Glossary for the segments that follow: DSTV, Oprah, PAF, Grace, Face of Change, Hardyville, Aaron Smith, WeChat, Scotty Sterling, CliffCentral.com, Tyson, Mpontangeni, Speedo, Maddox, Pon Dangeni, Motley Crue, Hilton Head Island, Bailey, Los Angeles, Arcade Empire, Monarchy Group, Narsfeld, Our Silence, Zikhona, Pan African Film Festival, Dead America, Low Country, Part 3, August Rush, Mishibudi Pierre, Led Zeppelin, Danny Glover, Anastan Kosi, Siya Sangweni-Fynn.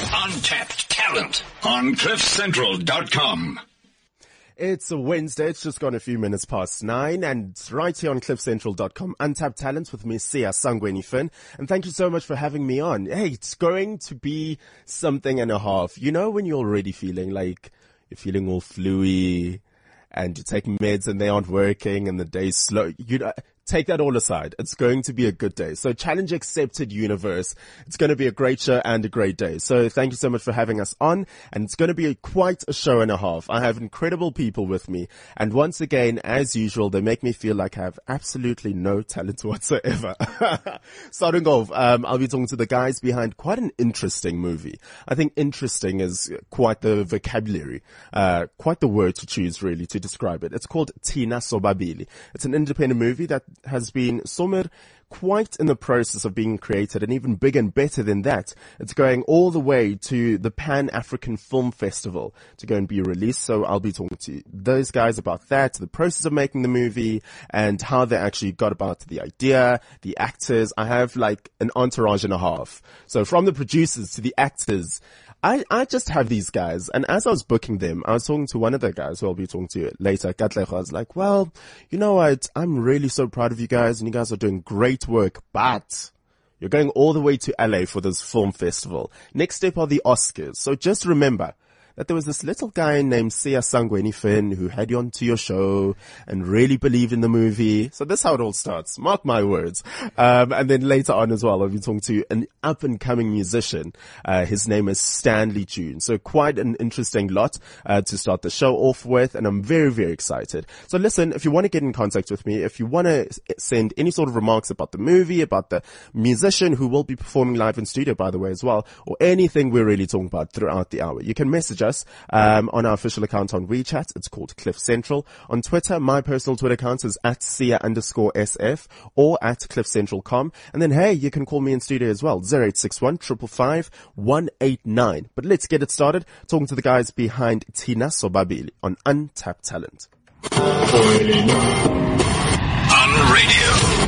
Untapped Talent on CliffCentral.com. It's a Wednesday. It's just gone a few minutes past 9, and right here on CliffCentral.com, Untapped Talent with me, Siya Sangweni-Fynn. And thank you so much for having me on. Hey, it's going to be something and a half. You know when you're already feeling like you're feeling all fluey and you take meds and they aren't working and the day's slow. You know, take that all aside. It's going to be a good day. So challenge accepted, universe. It's going to be a great show and a great day. So thank you so much for having us on. And it's going to be quite a show and a half. I have incredible people with me. And once again, as usual, they make me feel like I have absolutely no talent whatsoever. Starting off, I'll be talking to the guys behind quite an interesting movie. I think interesting is quite the vocabulary, quite the word to choose really to describe it. It's called Thina Sobabili. It's an independent movie that has been somewhere quite in the process of being created, and even bigger and better than that, it's going all the way to the Pan African Film Festival to go and be released. So I'll be talking to those guys about that, the process of making the movie, and how they actually got about the idea, the actors. I have like an entourage and a half. So from the producers to the actors, I just have these guys, and as I was booking them, I was talking to one of the guys who I'll be talking to later, Gatla Khotwala. I was like, well, you know what? I'm really so proud of you guys, and you guys are doing great work, but you're going all the way to LA for this film festival. Next step are the Oscars. So just remember that there was this little guy named Siya Sangweni-Fynn who had you onto your show and really believed in the movie. So this is how it all starts. Mark my words. And then later on as well, I'll be talking to an up and coming musician. His name is Stanley June. So quite an interesting lot, to start the show off with. And I'm very, very excited. So listen, if you want to get in contact with me, if you want to send any sort of remarks about the movie, about the musician who will be performing live in studio, by the way, as well, or anything we're really talking about throughout the hour, you can message us, on our official account on WeChat. It's called Cliff Central. On Twitter, my personal Twitter account is at @Siya_SF or at CliffCentral.com. And then, hey, you can call me in studio as well. 0861 555 189. But let's get it started talking to the guys behind Thina Sobabili on Untapped Talent. On radio.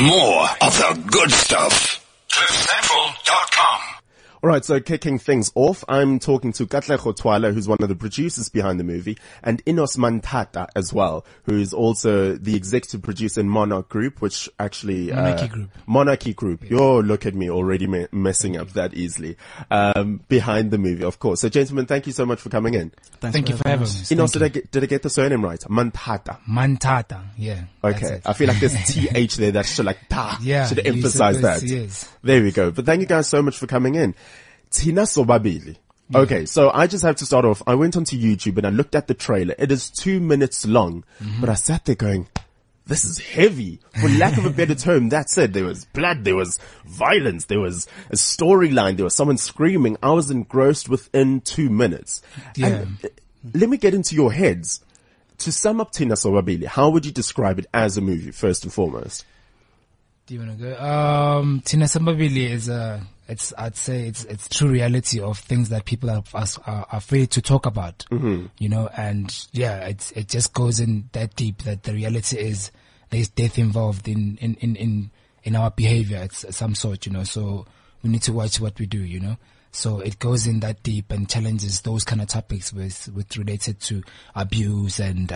More of the good stuff. CliffCentral.com. All right, so kicking things off, I'm talking to Gatla Khotwala, who's one of the producers behind the movie, and Inos Mantata as well, who is also the executive producer in Monarch Group, which actually... Monarchy Group. Yeah. Oh, look at me already messing up that easily. Behind the movie, of course. So, gentlemen, thank you so much for coming in. Thank you for having us. Inos, did I get the surname right? Mantata, yeah. Okay, I feel like there's TH there that should like ta. Yeah, should emphasize that. Yes. There we go. But thank you guys so much for coming in. Thina Sobabili. Yeah. Okay, so I just have to start off. I went onto YouTube and I looked at the trailer. It is 2 minutes long, but I sat there going, this is heavy. For lack of a better term, that said, there was blood, there was violence, there was a storyline, there was someone screaming. I was engrossed within 2 minutes. Yeah. And let me get into your heads. To sum up Thina Sobabili, how would you describe it as a movie, first and foremost? Do you want to go? Thina Sobabili is a... I'd say it's true reality of things that people are afraid to talk about, you know, and yeah, it just goes in that deep that the reality is there's death involved in our behavior. It's some sort, you know, so we need to watch what we do, you know, so it goes in that deep and challenges those kind of topics with related to abuse and,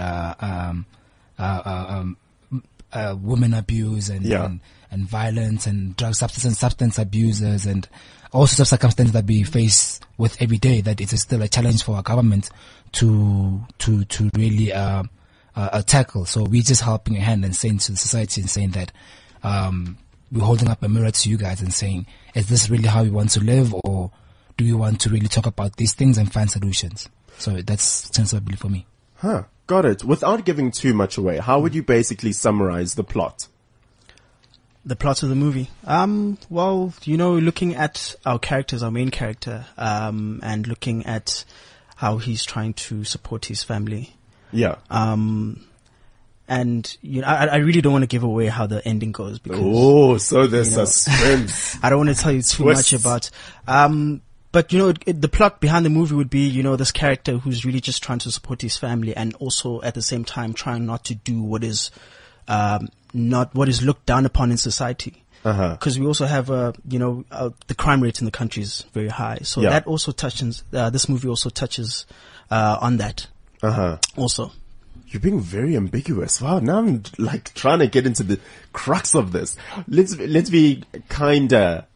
women abuse and violence and drug substance abusers and all sorts of circumstances that we face with every day, that it is still a challenge for our government to really tackle. So we're just helping a hand and saying to the society and saying that we're holding up a mirror to you guys and saying, is this really how we want to live, or do you want to really talk about these things and find solutions? So that's sensible for me. Huh. Got it. Without giving too much away, how would you basically summarize the plot? The plot of the movie? Well, you know, looking at our characters, our main character, and looking at how he's trying to support his family. Yeah. And, you know, I really don't want to give away how the ending goes because... Oh, so there's suspense. I don't want to tell you too much about... But, you know, the plot behind the movie would be, you know, this character who's really just trying to support his family and also at the same time trying not to do what is looked down upon in society. because we also have, the crime rate in the country is very high. So that also touches, this movie also touches on that also. You're being very ambiguous. Wow, now I'm like trying to get into the crux of this. Let's be kinda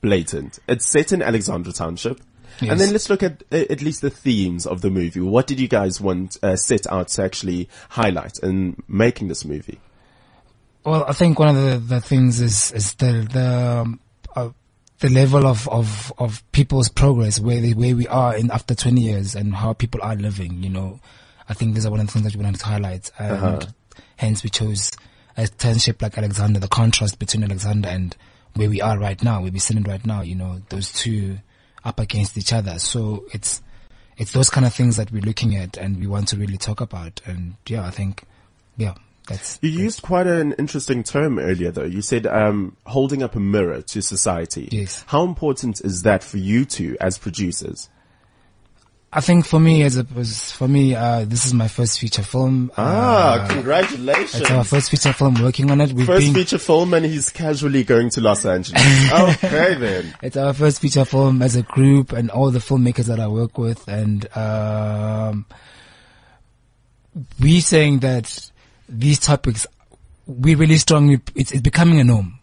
blatant. It's set in Alexandra Township. Yes. And then let's look at least the themes of the movie. What did you guys want set out to actually highlight in making this movie? Well, I think one of the things is the level of people's progress, where we are in after 20 years and how people are living, you know. I think these are one of the things that we wanted to highlight. And hence we chose a township like Alexander, the contrast between Alexander and where we are right now, where we're sitting right now, you know, those two up against each other. So it's those kind of things that we're looking at and we want to really talk about. And I think, You used quite an interesting term earlier, though. You said holding up a mirror to society. Yes. How important is that for you two as producers? I think for me, this is my first feature film. Congratulations! It's our first feature film. Working on it. Feature film, and he's casually going to Los Angeles. Okay, then. It's our first feature film as a group, and all the filmmakers that I work with, and we saying that these topics, we really strongly. It's becoming a norm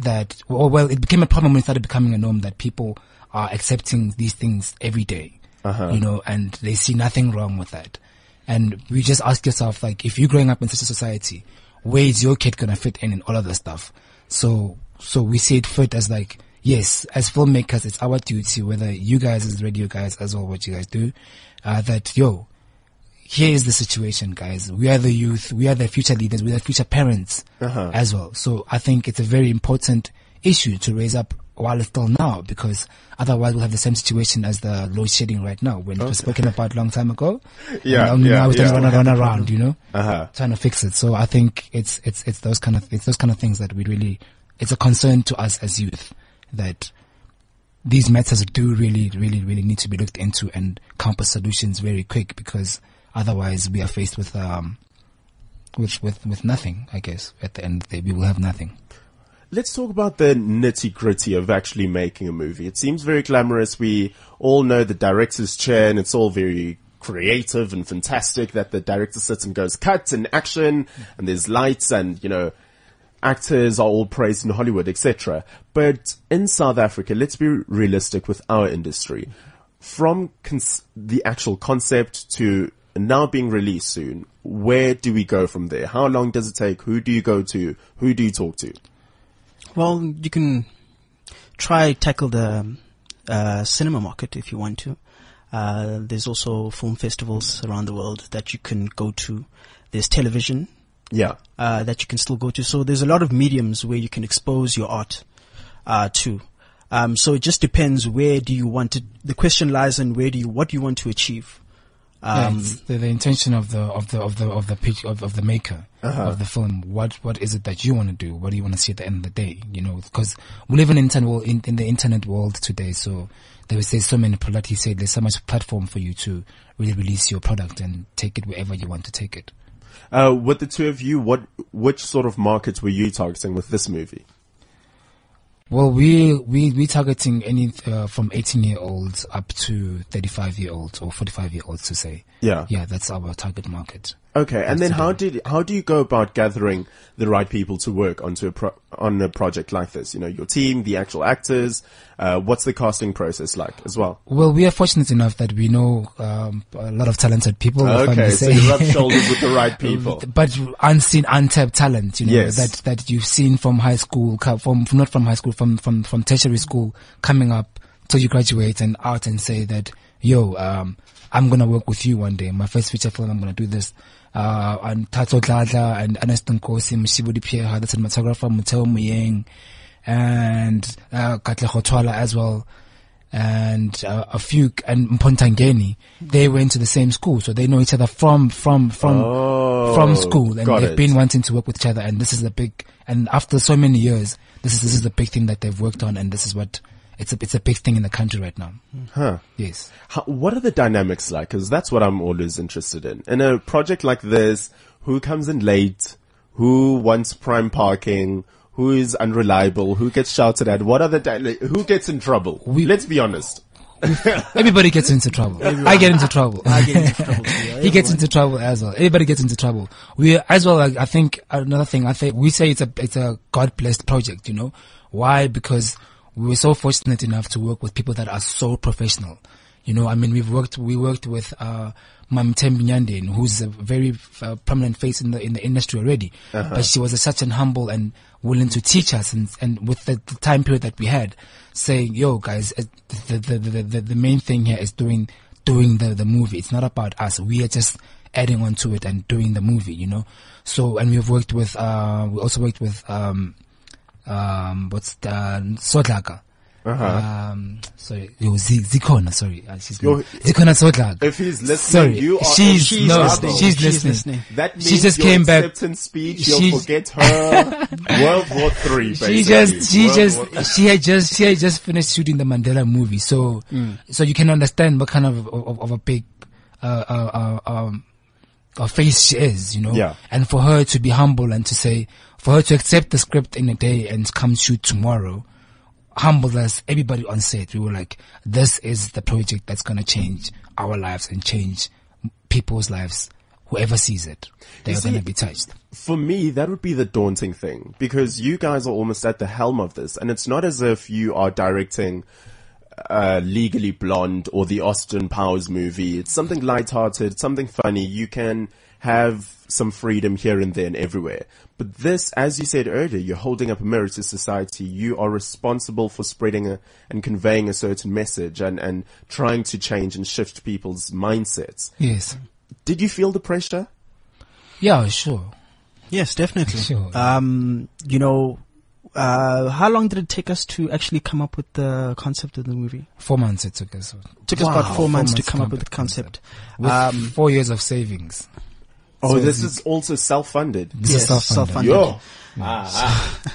that, it became a problem when it started becoming a norm that people are accepting these things every day. You know, and they see nothing wrong with that. And we just ask yourself, like, if you're growing up in such a society, where is your kid gonna fit in and all of this stuff? So we see it fit as like, yes, as filmmakers, it's our duty, whether you guys as radio guys as well, what you guys do, here is the situation, guys. We are the youth, we are the future leaders, we are the future parents as well. So I think it's a very important issue to raise up while it's still now, because otherwise we'll have the same situation as the load shedding right now, when it was spoken about a long time ago. Now we're just running around, you know, trying to fix it. So I think it's those kind of things that we really, it's a concern to us as youth that these matters do really, really, really need to be looked into and come up with solutions very quick, because otherwise we are faced with nothing, I guess. At the end of the day, we will have nothing. Let's talk about the nitty-gritty of actually making a movie. It seems very glamorous. We all know the director's chair, and it's all very creative and fantastic that the director sits and goes, cut, and action, and there's lights, and, you know, actors are all praised in Hollywood, etc. But in South Africa, let's be realistic with our industry. From the actual concept to now being released soon, where do we go from there? How long does it take? Who do you go to? Who do you talk to? Well, you can try tackle the cinema market if you want to. There's also film festivals around the world that you can go to. There's television that you can still go to. So there's a lot of mediums where you can expose your art to. So it just depends where do you want to – the question lies in what do you want to achieve. It's the intention of the maker of the film. What is it that you want to do? What do you want to see at the end of the day? You know, because we live in the internet world today. So there's so many, like he said, there's so much platform for you to really release your product and take it wherever you want to take it. With the two of you, which sort of markets were you targeting with this movie? Well, we targeting any, from 18-year-olds up to 35-year-olds or 45-year-olds to say. Yeah, that's our target market. Okay. That's and then how do you go about gathering the right people to work on a project like this? You know, your team, the actual actors, what's the casting process like as well? Well, we are fortunate enough that we know, a lot of talented people. Okay. So you rub shoulders with the right people. But unseen, untapped talent, you know, that you've seen from high school, from tertiary school coming up till you graduate and out and say that, I'm going to work with you one day. My first feature film, I'm going to do this. And Thato Dladla and Anastan Kosi, Mishibudi Pierre, the cinematographer, Mutel Muyeng, and Gatla Khotwala as well. And a few, and Mpontangeni, they went to the same school, so they know each other from school, and they've been wanting to work with each other. And this is a big, and after so many years, this is a big thing that they've worked on, and this is what it's a big thing in the country right now. Yes. What are the dynamics like? Because that's what I'm always interested in. In a project like this, who comes in late? Who wants prime parking? who is unreliable, who gets shouted at, what are the who gets in trouble? Let's be honest. Everybody gets into trouble. I get into trouble. He gets into trouble as well. Everybody gets into trouble. We as well. Like, I think another thing. I think we say it's a God blessed project. You know why? Because we were so fortunate enough to work with people that are so professional. You know, I mean, we worked with Tembi Nyandeni, who's a very prominent face in the industry already. Uh-huh. But she was such an humble and willing to teach us, and with the time period that we had, saying, "Yo, guys, the main thing here is doing the movie. It's not about us. We are just adding on to it and doing the movie, you know." So, and we also worked with what's the Sodlaka. Uh-huh. Zikhona. Sorry, Zikhona Sodlaka. If he's listening, sorry, she's listening. That means she just your came acceptance back. Speech. You'll forget her. World War III. Basically. She had just finished shooting the Mandela movie. So, so you can understand what kind of a big face she is, you know. Yeah. And for her to be humble and to say, for her to accept the script in a day and come shoot tomorrow. Humbled us, everybody on set. We were like, this is the project that's going to change our lives and change people's lives. Whoever sees it, they're going to be touched. For me, that would be the daunting thing, because you guys are almost at the helm of this, and it's not as if you are directing Legally Blonde or the Austin Powers movie. It's something lighthearted, something funny. You can have some freedom here and there and everywhere. But this, as you said earlier, you're holding up a mirror to society. You are responsible for spreading and conveying a certain message and trying to change and shift people's mindsets. Yes. Did you feel the pressure? Yeah, sure. Yes, definitely. Sure. How long did it take us to actually come up with the concept of the movie? 4 months it took us. It took us about four months to come up with the concept. With 4 years of savings. Oh, so this is also self-funded. Yes, self-funded. Yo.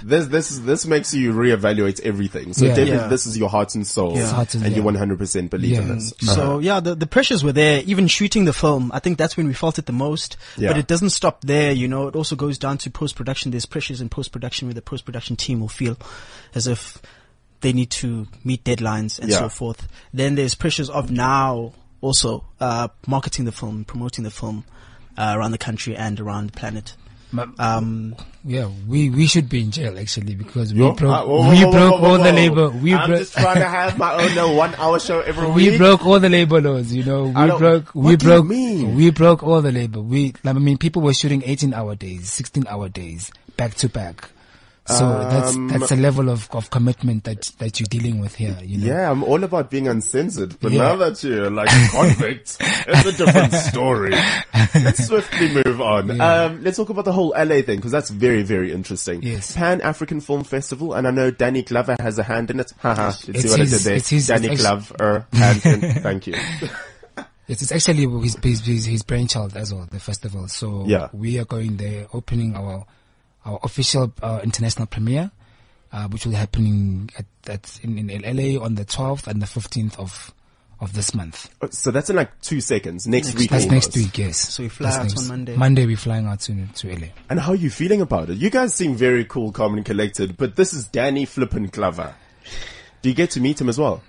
This makes you reevaluate everything. So definitely this is your heart and soul, and you 100% believe in this. Uh-huh. So the pressures were there. Even shooting the film, I think that's when we felt it the most. Yeah. But it doesn't stop there. You know, it also goes down to post-production. There's pressures in post-production where the post-production team will feel as if they need to meet deadlines and so forth. Then there's pressures of now also marketing the film, promoting the film around the country and around the planet. We should be in jail actually, because we broke all the labor. I'm just trying to have my own 1 hour show every week. We broke all the labor laws, you know. We broke all the labor. People were shooting 18-hour days, 16-hour days, back to back. So that's a level of commitment that you're dealing with here, you know? Yeah, I'm all about being uncensored, but now that you're like a convict, it's a different story. Let's swiftly move on. Yeah. Let's talk about the whole LA thing, because that's very, very interesting. Yes. Pan African Film Festival, and I know Danny Glover has a hand in it. Haha, see what I did there. Danny Glover, thank you. It's actually his brainchild as well, the festival. So we are going there, opening our official international premiere, which will be happening in LA on the 12th and the 15th of this month. Oh, so that's in like 2 seconds. Next week. That's almost. Next week, yes. So we fly out on Monday. Monday we're flying out to LA. And how are you feeling about it? You guys seem very cool, calm and collected, but this is Danny Flippin' Glover. Do you get to meet him as well?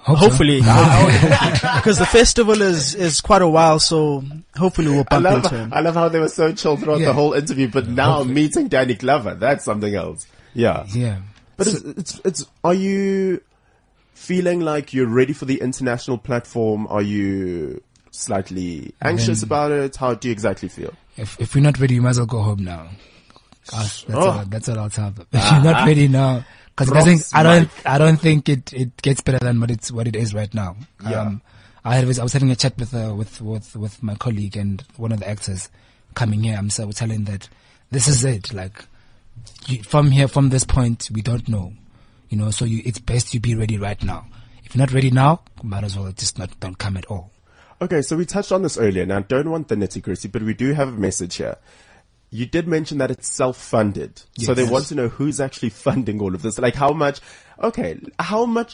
Hopefully, because the festival is quite a while, so hopefully we'll bump into him. I love how they were so chill throughout the whole interview, but now meeting Danny Glover, that's something else. Yeah, yeah. But are you feeling like you're ready for the international platform? Are you slightly anxious about it? How do you exactly feel? If we're not ready, you might as well go home now. Gosh, that's all I'll tell them. If you're not ready now. Because I don't think it gets better than what it is right now. Yeah. I was having a chat with my colleague and one of the actors coming here. I was telling that this is it. Like from this point, we don't know, you know. So it's best you be ready right now. If you're not ready now, might as well just don't come at all. Okay, so we touched on this earlier, and I don't want the nitty-gritty, but we do have a message here. You did mention that it's self-funded. Yes. So they want to know who's actually funding all of this. Like how much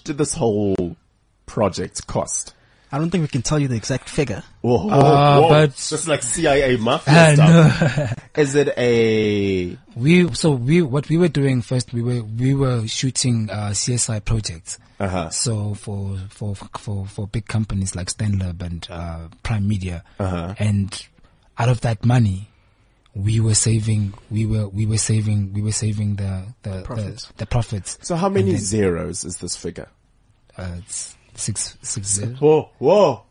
did this whole project cost? I don't think we can tell you the exact figure. Whoa. But it's just like CIA mafia stuff. No. Is it a... what we were doing first, we were shooting CSI projects. Uh-huh. So for big companies like Stanlab and Prime Media. Uh-huh. And out of that money, we were saving the profits. So how many zeros is this figure? It's 660. Whoa.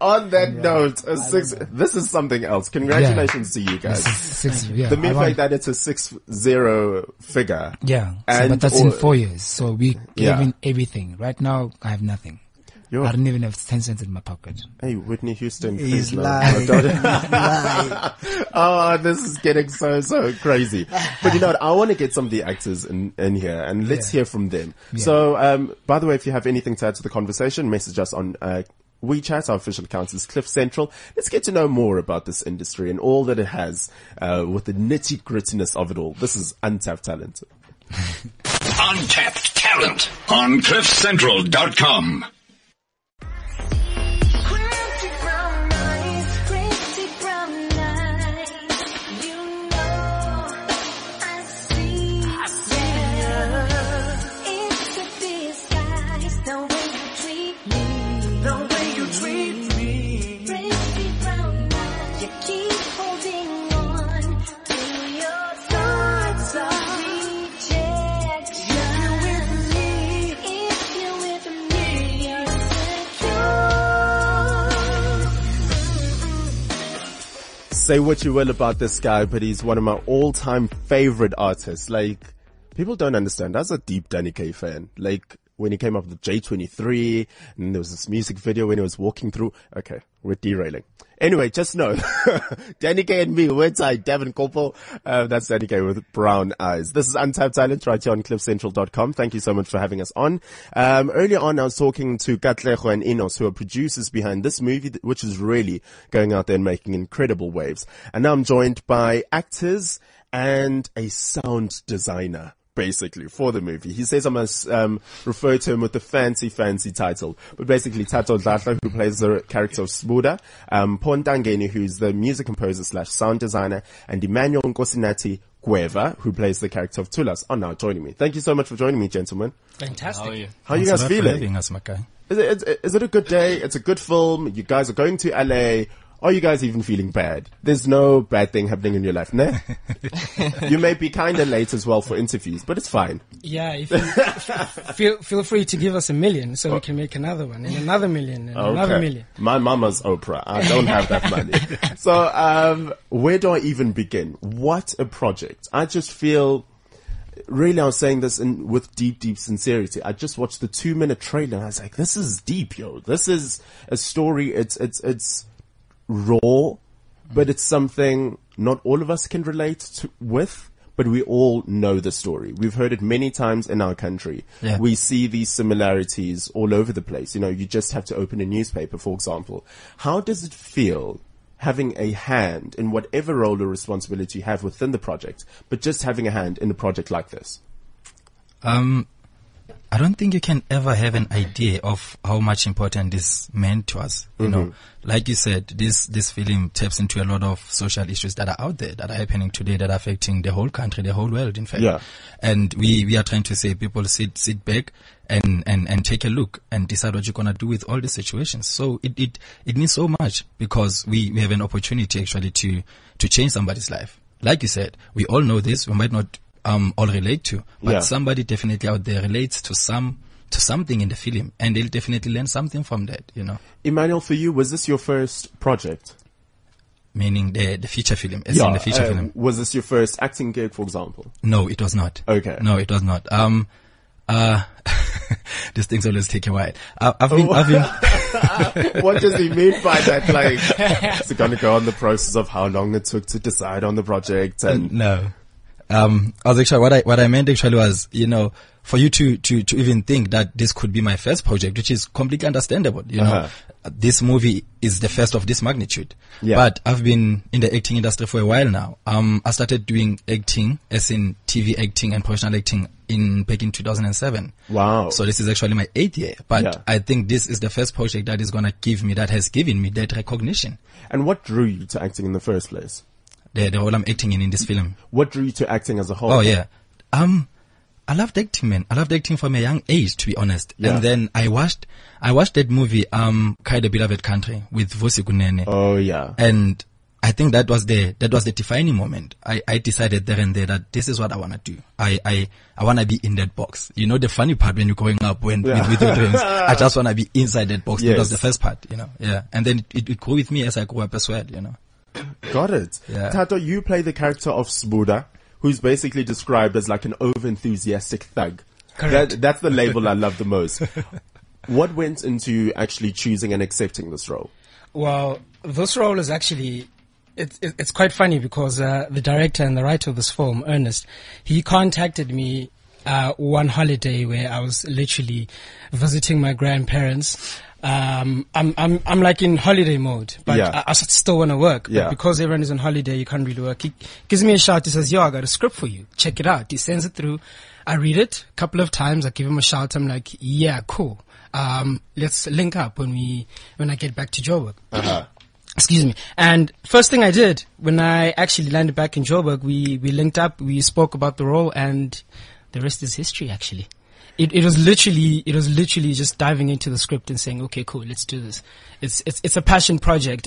On that note, a six. This is something else. Congratulations to you guys. The mere fact that it's a 6-0 figure. Yeah. So, but that's in 4 years. So we gave in everything. Right now, I have nothing. I don't even have 10 cents in my pocket. Hey, Whitney Houston. He's lying. Oh, this is getting so crazy. But you know what? I want to get some of the actors in here and let's hear from them. Yeah. So, by the way, if you have anything to add to the conversation, message us on, WeChat. Our official account is Cliff Central. Let's get to know more about this industry and all that it has, with the nitty grittiness of it all. This is unTapped Talent. Untapped Talent on CliffCentral.com. Say what you will about this guy, but he's one of my all-time favorite artists. Like, people don't understand. I was a deep Danny K fan. Like, when he came up with J23, and there was this music video when he was walking through. Okay, we're derailing. Anyway, just know, Danny K and me, we're tight. Davin Koppel, that's Danny K with brown eyes. This is unTapped Talent right here on CliffCentral.com. Thank you so much for having us on. Earlier on, I was talking to Gatla Khotwala and Inos, who are producers behind this movie, which is really going out there and making incredible waves. And now I'm joined by actors and a sound designer, basically, for the movie. He says I must refer to him with the fancy title. But basically, Thato Dladla, who plays the character of Smuda, Pon Dangeni, who's the music composer / sound designer, and Emmanuel Ngocinati Gueva, who plays the character of Tulas, are now joining me. Thank you so much for joining me, gentlemen. Fantastic. How are you? How are you guys feeling? Is it a good day? It's a good film. You guys are going to LA. Are you guys even feeling bad? There's no bad thing happening in your life, nah? You may be kind of late as well for interviews, but it's fine. Yeah, if you feel free to give us 1 million so we can make another one and another million and another million. My mama's Oprah. I don't have that money. So, where do I even begin? What a project. I just feel... Really, I was saying this with deep sincerity. I just watched the 2-minute trailer and I was like, this is deep, yo. This is a story. It's raw, but it's something not all of us can relate to with, but we all know the story. We've heard it many times in our country. Yeah. We see these similarities all over the place. You know, you just have to open a newspaper, for example. How does it feel having a hand in whatever role or responsibility you have within the project, but just having a hand in a project like this? I don't think you can ever have an idea of how much important this meant to us. You know, like you said, this film taps into a lot of social issues that are out there, that are happening today, that are affecting the whole country, the whole world, in fact. Yeah. And we are trying to say people sit back and take a look and decide what you're going to do with all these situations. So it means so much because we have an opportunity actually to change somebody's life. Like you said, we all know this. We might not all relate to, but somebody definitely out there relates to something in the film, and they'll definitely learn something from that, you know. Emmanuel, for you, was this your first project? Meaning the feature film, in the feature film. Was this your first acting gig, for example? No, it was not. Okay. No, it was not. These things always take a while. I've been what does he mean by that? Like, is it going to go on the process of how long it took to decide on the project? And no. I was actually, what I meant actually was, you know, for you to even think that this could be my first project, which is completely understandable. You uh-huh. know, this movie is the first of this magnitude. Yeah. But I've been in the acting industry for a while now. I started doing acting, as in TV acting and professional acting back in 2007. Wow. So this is actually my 8th year. But yeah. I think this is the first project that is going to give me, that has given me that recognition. And what drew you to acting in the first place? The role I'm acting in this film. What drew you to acting as a whole? Oh, yeah. I loved acting, man. I loved acting from a young age, to be honest. Yeah. And then I watched that movie, Kai the Beloved Country with Vusi Kunene. Oh, yeah. And I think that was the defining moment. I decided there and there that this is what I want to do. I want to be in that box. You know, the funny part when you're growing up with your dreams, I just want to be inside that box. Yes. That was the first part, you know. Yeah. And then it grew with me as I grew up as well, you know. Got it. Yeah. Thato, you play the character of Sbuda, who's basically described as like an over-enthusiastic thug. Correct. That's the label I love the most. What went into actually choosing and accepting this role? Well, this role is actually... It's quite funny because the director and the writer of this film, Ernest, he contacted me one holiday where I was literally visiting my grandparents. I'm like in holiday mode, but yeah. I still want to work. Yeah. But because everyone is on holiday, you can't really work. He gives me a shout. He says, yo, I got a script for you. Check it out. He sends it through. I read it a couple of times. I give him a shout. I'm like, yeah, cool. Let's link up when I get back to Joburg. Uh-huh. Excuse me. And first thing I did when I actually landed back in Joburg, we linked up. We spoke about the role and the rest is history, actually. It was literally just diving into the script and saying, okay, cool, let's do this. It's a passion project.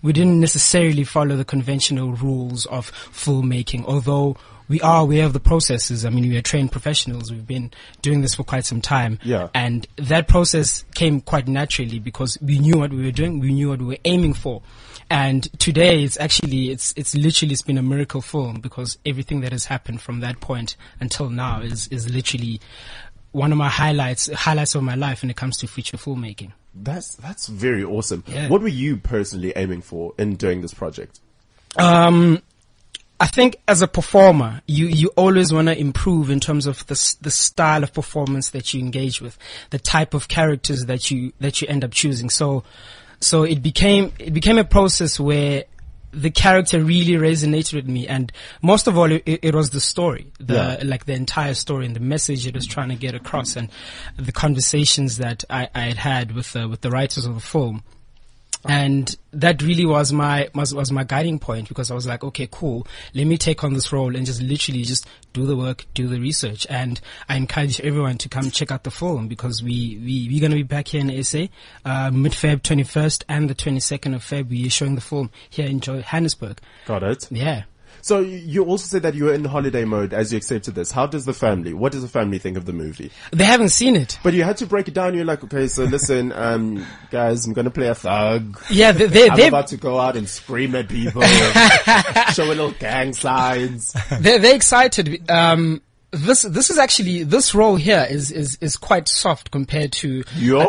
We didn't necessarily follow the conventional rules of filmmaking, although we are aware of the processes. I mean, we are trained professionals. We've been doing this for quite some time. Yeah. And that process came quite naturally because we knew what we were doing. We knew what we were aiming for. And today it's been a miracle film because everything that has happened from that point until now is literally one of my highlights of my life when it comes to feature filmmaking. That's very awesome. Yeah. What were you personally aiming for in doing this project? I think as a performer, you always want to improve in terms of the style of performance that you engage with, the type of characters that you end up choosing. So it became a process where the character really resonated with me, and most of all, it was the story, the entire story and the message it was trying to get across, and the conversations that I had with the writers of the film, and that really was my guiding point because I was like, okay, cool, let me take on this role and just literally just do the work, do the research, and I encourage everyone to come check out the film because we're going to be back here in SA mid-Feb 21st and the 22nd of Feb. We're showing the film here in Johannesburg. Got it. Yeah. So you also said that you were in holiday mode as you accepted this. What does the family think of the movie? They haven't seen it. But you had to break it down. You're like, okay, so listen, guys, I'm going to play a thug. Yeah, I'm about to go out and scream at people, show a little gang signs. They're excited. This is actually, this role here is quite soft compared to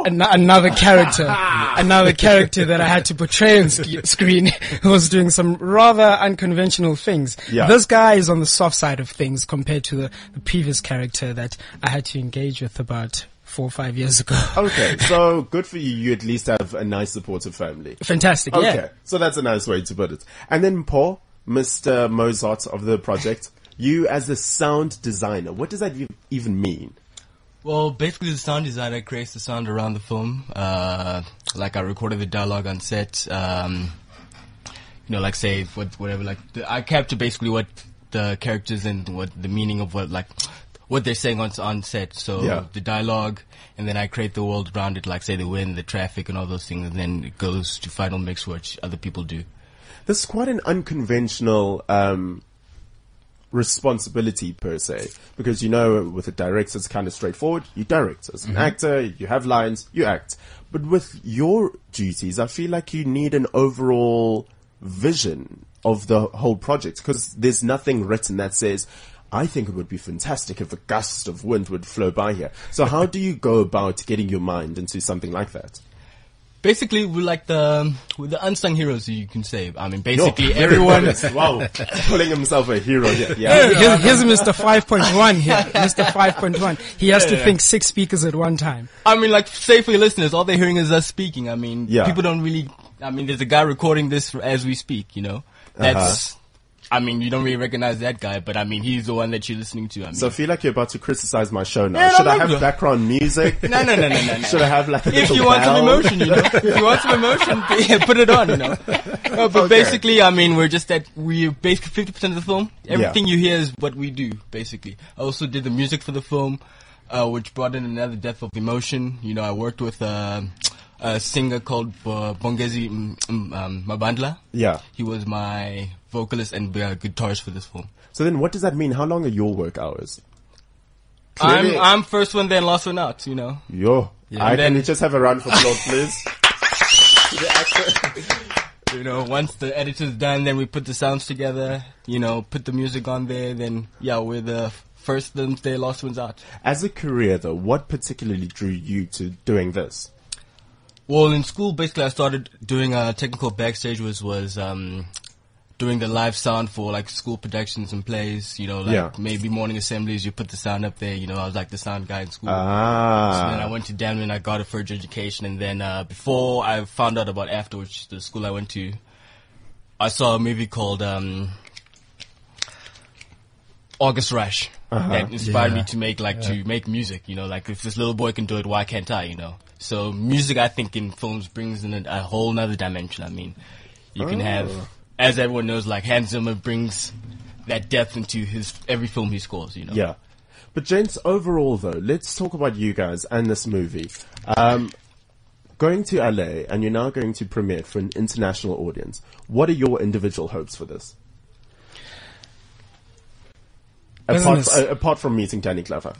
another character that I had to portray on screen who was doing some rather unconventional things. Yeah. This guy is on the soft side of things compared to the previous character that I had to engage with about 4 or 5 years ago. Okay. So good for you. You at least have a nice supportive family. Fantastic. Okay. Yeah. So that's a nice way to put it. And then Paul, Mr. Mozart of the project. You as a sound designer, what does that even mean? Well, basically the sound designer creates the sound around the film. Like I recorded the dialogue on set. You know, like say whatever. Like I capture basically what the characters and what the meaning of what they're saying on set. So yeah. The dialogue, and then I create the world around it. Like say the wind, the traffic, and all those things. And then it goes to final mix, which other people do. This is quite an unconventional responsibility per se, because you know with a director it's kind of straightforward. You direct as an actor, you have lines, you act. But with your duties, I feel like you need an overall vision of the whole project, because there's nothing written that says, I think it would be fantastic if a gust of wind would flow by here. So how do you go about getting your mind into something like that? Basically, we're the unsung heroes, you can say. I mean, basically everyone. Wow, calling himself a hero. Yeah. Here's Mr. 5.1 here. Mr. 5.1. He has to think six speakers at one time. I mean, like, say for your listeners, all they're hearing is us speaking. I mean, people don't really. I mean, there's a guy recording this as we speak. You know, that's. I mean, you don't really recognize that guy, but I mean, he's the one that you're listening to. I mean. So I feel like you're about to criticize my show now. Yeah, Should I have background music? No. Should I have like a little bell? If you want some emotion, put it on, you know. No, but basically, I mean, we're basically 50% of the film. Everything you hear is what we do, basically. I also did the music for the film, which brought in another depth of emotion. You know, I worked with, a singer called Bongazi Mabandla. Yeah. He was my vocalist and guitarist for this film. So then what does that mean? How long are your work hours? Clearly, I'm first one then, last one out, you know. Can you just have a round of applause, please? You know, once the editor's done, then we put the sounds together, you know, put the music on there, then we're the first ones there, last ones out. As a career though, what particularly drew you to doing this? Well, in school, basically, I started doing technical backstage, which was doing the live sound for, like, school productions and plays, you know, like, maybe morning assemblies, you put the sound up there, you know, I was, like, the sound guy in school. So then I went to Damelin, I got a further education, and then before I found out about After, which the school I went to, I saw a movie called August Rush. That inspired me to make music, you know, like, if this little boy can do it, why can't I, you know? So music, I think, in films brings in a whole nother dimension. I mean, you can have, as everyone knows, like Hans Zimmer brings that depth into his every film he scores, you know. Yeah. But gents, overall though, let's talk about you guys and this movie. Going to LA, and you're now going to premiere for an international audience. What are your individual hopes for this? Apart from meeting Danny Glover.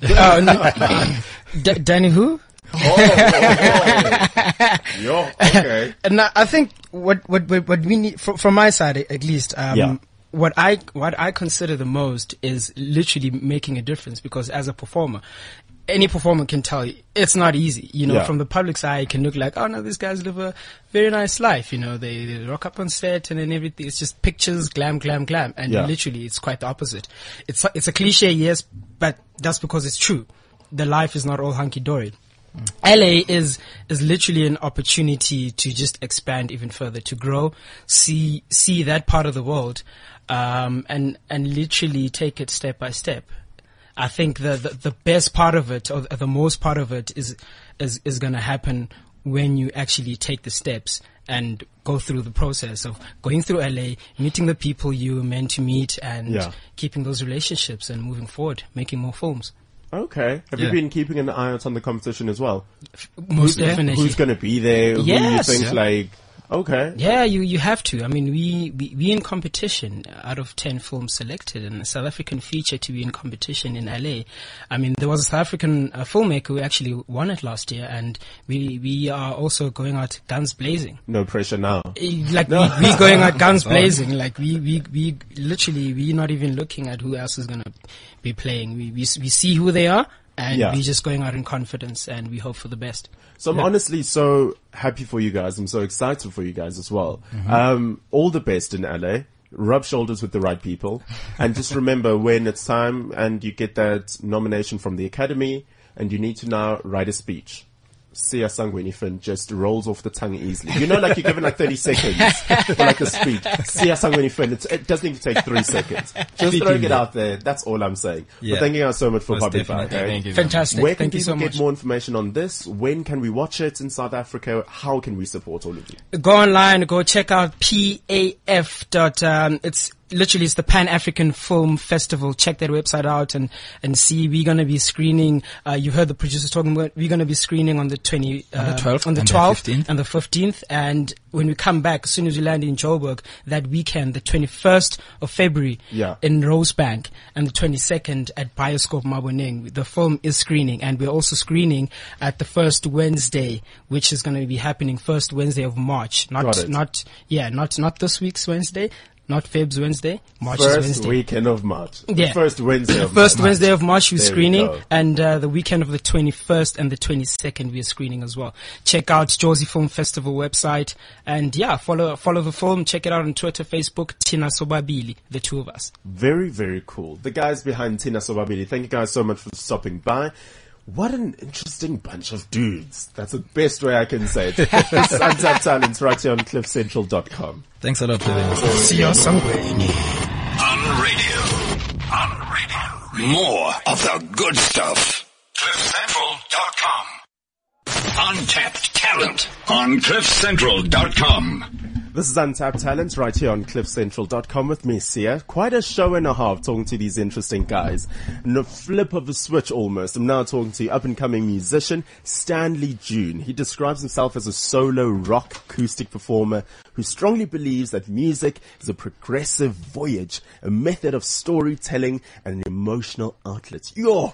Danny who? And I think what we need from my side, at least, what I consider the most is literally making a difference, because as a performer, any performer can tell you it's not easy. You know, from the public's eye, it can look like, oh no, these guys live a very nice life. You know, they rock up on set and then everything. It's just pictures, glam, glam, glam, and literally, it's quite the opposite. It's a cliche, yes, but that's because it's true. The life is not all hunky-dory. LA is literally an opportunity to just expand even further, to grow, see that part of the world, and literally take it step by step. I think the best part of it, or the most part of it, is going to happen when you actually take the steps and go through the process of going through LA, meeting the people you were meant to meet, and keeping those relationships and moving forward, making more films. Okay. Have you been keeping an eye out on the competition as well? Most definitely. Who's going to be there? Yes. Who you think okay. Yeah, you have to. I mean, we in competition out of 10 films selected, and a South African feature to be in competition in LA. I mean, there was a South African filmmaker who actually won it last year, and we are also going out guns blazing. No pressure now. We're going out guns blazing. Like we literally, we're not even looking at who else is going to be playing. We see who they are. And we're just going out in confidence, and we hope for the best. So I'm honestly so happy for you guys. I'm so excited for you guys as well. Mm-hmm. All the best in LA. Rub shoulders with the right people. And just remember, when it's time and you get that nomination from the Academy and you need to now write a speech, Siya Sangweni-Fynn just rolls off the tongue easily. You know, like you're given like 30 seconds for like a speech. Siya Sangweni-Fynn, it doesn't even take 3 seconds. Just throwing it out there. That's all I'm saying. But thank you guys so much for popping by. Fantastic. Where can people get more information on this? When can we watch it in South Africa? How can we support all of you? Go online. Go check out PAF. It's the Pan African Film Festival. Check that website out and see. We're going to be screening. You heard the producer talking about. We're going to be screening on the 12th, on the 12th, and the 15th. And when we come back, as soon as we land in Joburg that weekend, the 21st of February in Rosebank, and the 22nd at Bioscope Maboneng, the film is screening, and we're also screening at the first Wednesday, which is going to be happening first Wednesday of March. Not this week's Wednesday. not Feb's Wednesday, March's Wednesday. First weekend of March. Yeah. First Wednesday of March. First Wednesday of March, we're screening. And the weekend of the 21st and the 22nd, we're screening as well. Check out Jozi Film Festival website. And yeah, follow the film. Check it out on Twitter, Facebook, Thina Sobabili, the two of us. Very, very cool. The guys behind Thina Sobabili, thank you guys so much for stopping by. What an interesting bunch of dudes. That's the best way I can say it. This is unTapped Talent right here on CliffCentral.com. Thanks a lot for having me. See you somewhere. On radio. More of the good stuff. CliffCentral.com. unTapped Talent on CliffCentral.com. This is unTapped Talent right here on CliffCentral.com with me, Siya. Quite a show and a half talking to these interesting guys. No flip of a switch almost. I'm now talking to up-and-coming musician Stanley June. He describes himself as a solo rock acoustic performer who strongly believes that music is a progressive voyage, a method of storytelling, and an emotional outlet. Yo!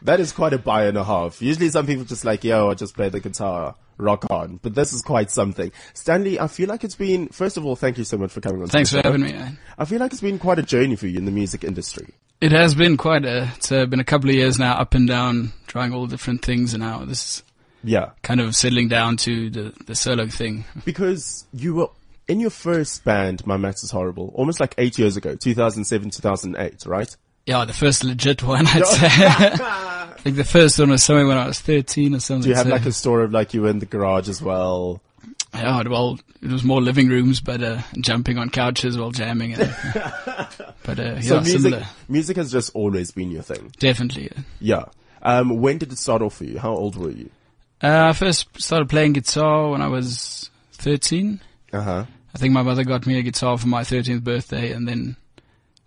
That is quite a bio and a half. Usually some people just like, yo, I just play the guitar. Rock on. But this is quite something. Stanley, I feel like it's been, first of all, thank you so much for coming on. Thanks for having me, man. I feel like it's been quite a journey for you in the music industry. It has been quite a, it's been a couple of years now, up and down, trying all different things, and now this is kind of settling down to the solo thing. Because you were in your first band, My Maths is Horrible, almost like 8 years ago, 2007, 2008, right? Yeah, the first legit one, I'd say. I think the first one was somewhere when I was 13 or something. Do you have like a story of like you were in the garage as well? Yeah, well, it was more living rooms, but jumping on couches while jamming. And, but so yeah, music has just always been your thing. Definitely. Yeah. When did it start off for you? How old were you? I first started playing guitar when I was 13. Uh-huh. I think my mother got me a guitar for my 13th birthday, and then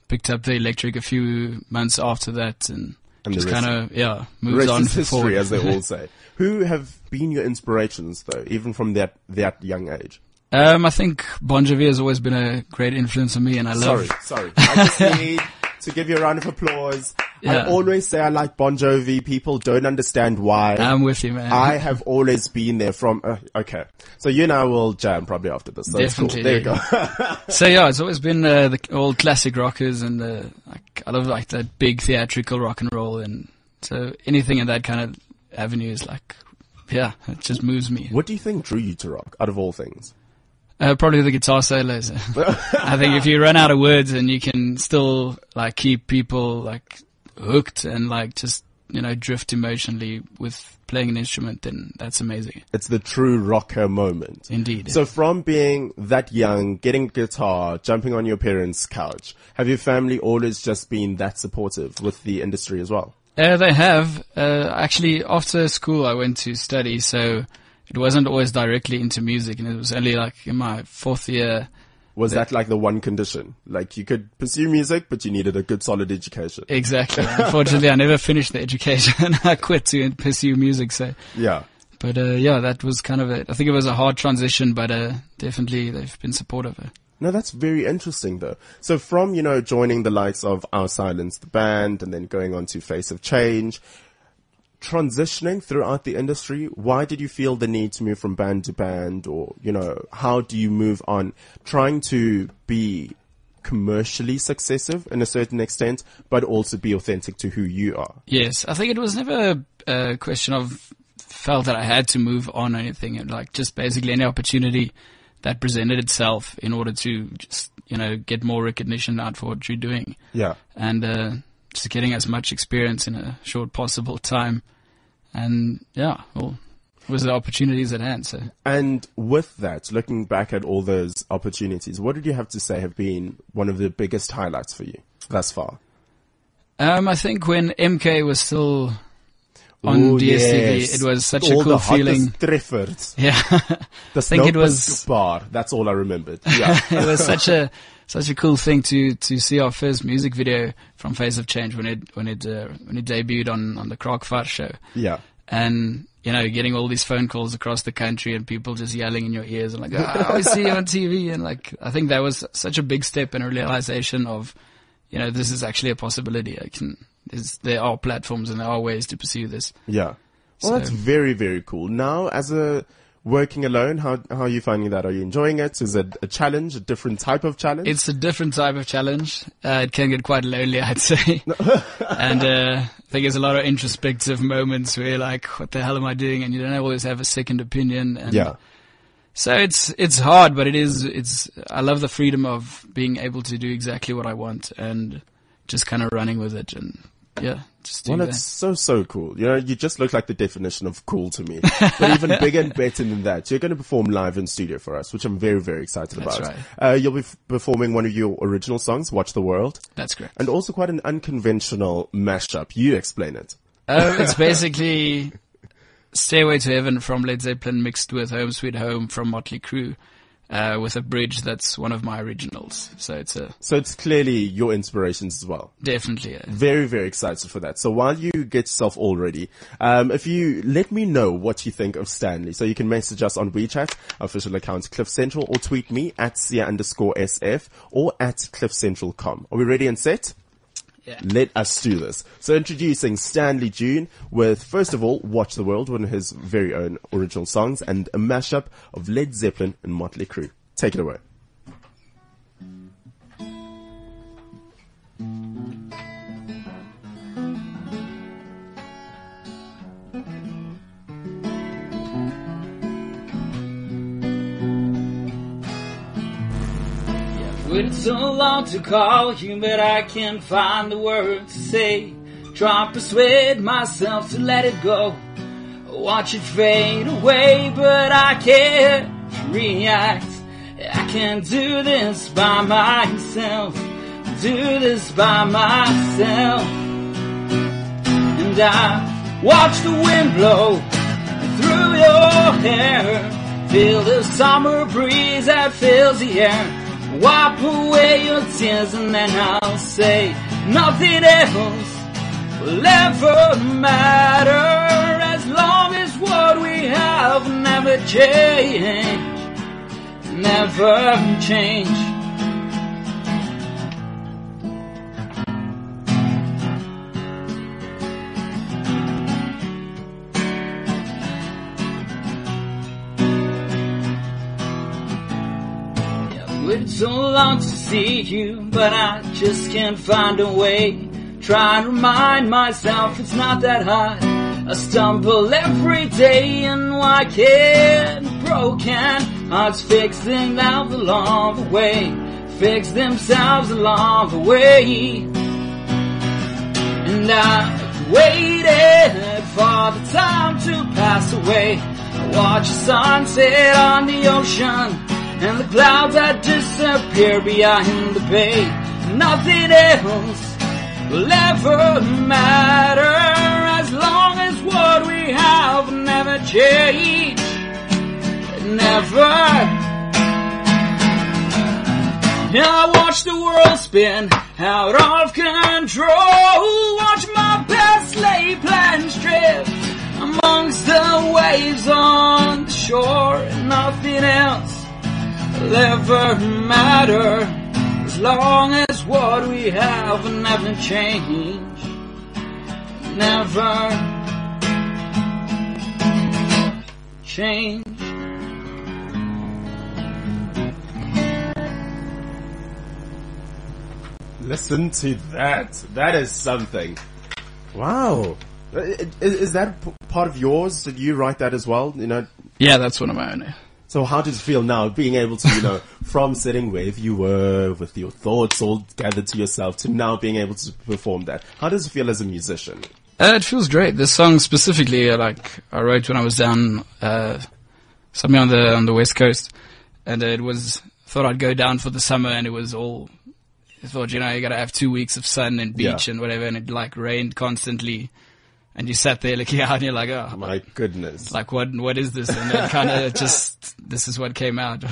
picked up the electric a few months after that, and just kind of moves on history, forward, as they all say. Who have been your inspirations though, even from that young age? I think Bon Jovi has always been a great influence on me, and I love. Sorry, I just need to give you a round of applause. Yeah. I always say I like Bon Jovi. People don't understand why. I'm with you, man. I have always been there from... okay. So you and I will jam probably after this. So definitely. Cool. There you go. So yeah, it's always been the old classic rockers, and I love like that big theatrical rock and roll. And so anything in that kind of avenue is like, yeah, it just moves me. What do you think drew you to rock out of all things? Probably the guitar solos. I think if you run out of words and you can still like keep people like hooked and like just, you know, drift emotionally with playing an instrument, then that's amazing. It's the true rocker moment. Indeed. So from being that young, getting guitar, jumping on your parents' couch, have your family always just been that supportive with the industry as well? They have. Actually, after school I went to study, so it wasn't always directly into music, and it was only like in my fourth year. Was that like the one condition? Like you could pursue music, but you needed a good solid education. Exactly. Unfortunately, I never finished the education. I quit to pursue music. So yeah. But that was kind of it. I think it was a hard transition, but definitely they've been supportive of it. No, that's very interesting though. So from, you know, joining the likes of Our Silence, the band, and then going on to Face of Change, transitioning throughout the industry, why did you feel the need to move from band to band? Or, you know, how do you move on trying to be commercially successive in a certain extent, but also be authentic to who you are? Yes, I think it was never a question of felt that I had to move on or anything. It, like, just basically any opportunity that presented itself in order to just, you know, get more recognition out for what you're doing. Yeah. And just getting as much experience in a short possible time. And yeah, well, it was the opportunities at hand. So. And with that, looking back at all those opportunities, what did you have to say have been one of the biggest highlights for you thus far? I think when MK was still on DSTV, It was such all a cool feeling. Yeah. I think it was bar. That's all I remembered. Yeah. It was such a cool thing to see our first music video from Face of Change when it debuted on the Krakfar show. Yeah. And, you know, getting all these phone calls across the country and people just yelling in your ears and like, oh, I see you on TV. And like, I think that was such a big step in a realization of, you know, this is actually a possibility. There are platforms and there are ways to pursue this. Yeah. Well, so that's very, very cool. Now, as a working alone, how are you finding that? Are you enjoying it? Is it a challenge, a different type of challenge? It's a different type of challenge. It can get quite lonely, I'd say. And I think there's a lot of introspective moments where you're like, what the hell am I doing? And you don't always have a second opinion. And yeah. So it's hard, but I love the freedom of being able to do exactly what I want and just kind of running with it and yeah. It's so cool. You know, you just look like the definition of cool to me. But even bigger and better than that, you're going to perform live in studio for us, which I'm very, very excited about. Right. You'll be performing one of your original songs, Watch the World. That's correct. And also quite an unconventional mashup. You explain it. It's basically Stairway to Heaven from Led Zeppelin mixed with Home Sweet Home from Motley Crue. With a bridge that's one of my originals. So it's clearly your inspirations as well. Definitely. Yeah. Very, very excited for that. So while you get yourself all ready, if you let me know what you think of Stanley. So you can message us on WeChat, official account Cliff Central, or tweet me at @Siya_SF or at CliffCentral.com. Are we ready and set? Yeah. Let us do this. So introducing Stanley June with, first of all, Watch the World, one of his very own original songs, and a mashup of Led Zeppelin and Motley Crue. Take it away. Waited so long to call you, but I can't find the words to say. Try to persuade myself to let it go, watch it fade away, but I can't react. I can't do this by myself, And I watch the wind blow through your hair, feel the summer breeze that fills the air. Wipe away your tears and then I'll say nothing else will ever matter, as long as what we have never change, never change. So long to see you, but I just can't find a way. Try and remind myself it's not that hard. I stumble every day and why can't broken hearts fix them out along the way, fix themselves along the way. And I've waited for the time to pass away. I watch the sunset on the ocean and the clouds that disappear behind the bay. Nothing else will ever matter, as long as what we have never change, never. Now I watch the world spin out of control, watch my best laid plans drift amongst the waves on the shore. Nothing else will ever matter, as long as what we have never change, never change. Listen to that. That is something. Wow. Is that part of yours? Did you write that as well? You know? Yeah, that's one of my own. So how does it feel now, being able to, you know, from sitting where you were with your thoughts all gathered to yourself to now being able to perform that? How does it feel as a musician? It feels great. This song specifically, like I wrote when I was down somewhere on the West Coast, and it was thought I'd go down for the summer, and it was all I thought, you know, you gotta have 2 weeks of sun and beach and whatever, and it like rained constantly. And you sat there looking out and you're like, oh my goodness. Like what is this? And then kind of just, this is what came out.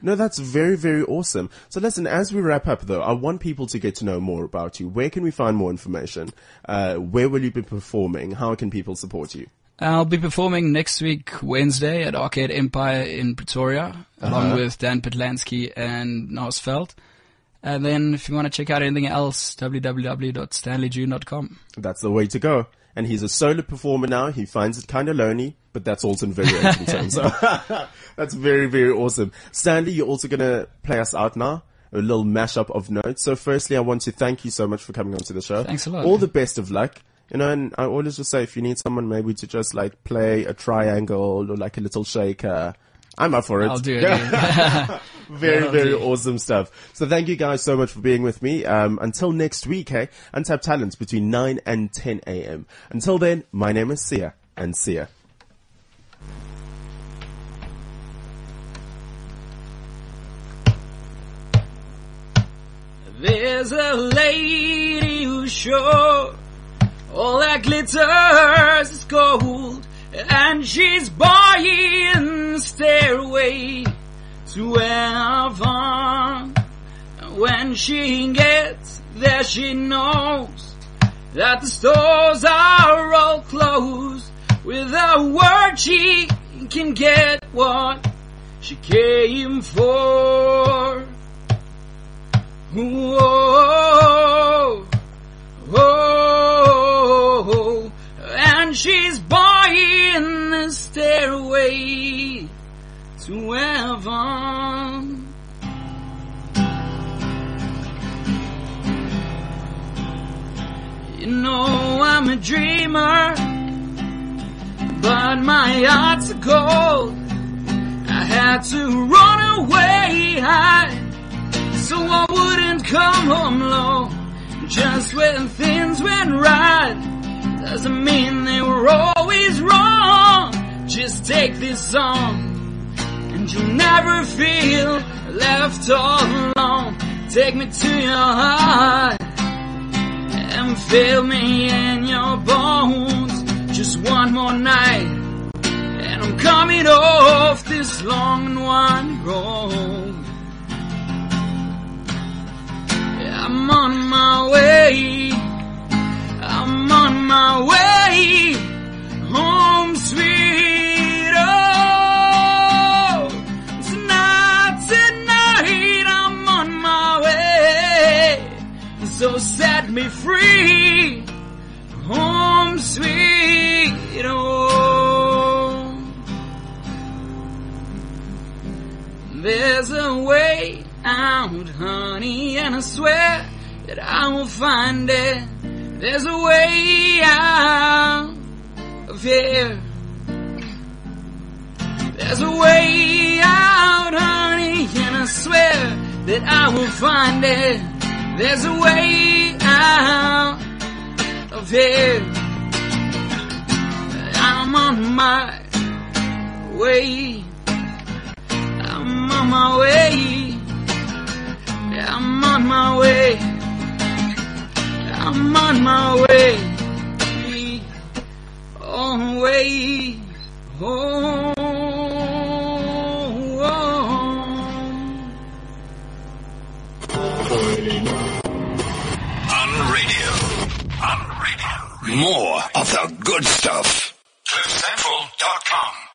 No, that's very, very awesome. So listen, as we wrap up though, I want people to get to know more about you. Where can we find more information? Where will you be performing? How can people support you? I'll be performing next week, Wednesday, at Arcade Empire in Pretoria, along with Dan Pitlansky and Narsfeld. And then if you want to check out anything else, www.stanleyjune.com. That's the way to go. and he's a solo performer now. He finds it kind of lonely, but that's also in variation terms. So that's very, very awesome. Stanley, you're also going to play us out now. A little mashup of notes. So firstly, I want to thank you so much for coming onto the show. Thanks a lot. All the best of luck. You know, and I always just say, if you need someone maybe to just like play a triangle or like a little shaker, I'm up for it. I'll do it. Very awesome stuff. So thank you guys so much for being with me. Until next week, hey, unTapped Talent between 9 and 10 a.m. Until then, my name is Siya, and Siya. There's a lady who sure all that glitters is gold, and she's buying the stairway to heaven. When she gets there, she knows that the stores are all closed. With a word, she can get what she came for. Ooh, oh, oh, oh, oh. And she's buying the stairway to heaven. You know I'm a dreamer, but my heart's cold. I had to run away high, so I wouldn't come home low. Just when things went right doesn't mean they were always wrong. Just take this song and you'll never feel left all alone. Take me to your heart and feel me in your bones. Just one more night and I'm coming off this long and winding road. I'm on my way, I'm on my way home sweet home. Tonight I'm on my way, so set me free, home sweet home. There's a way out, honey, and I swear that I will find it. There's a way out of here. There's a way out, honey, and I swear that I will find it. There's a way out of here. I'm on my way, I'm on my way, I'm on my way, I'm on my way, always home. On radio. More of the good stuff. CliffCentral.com.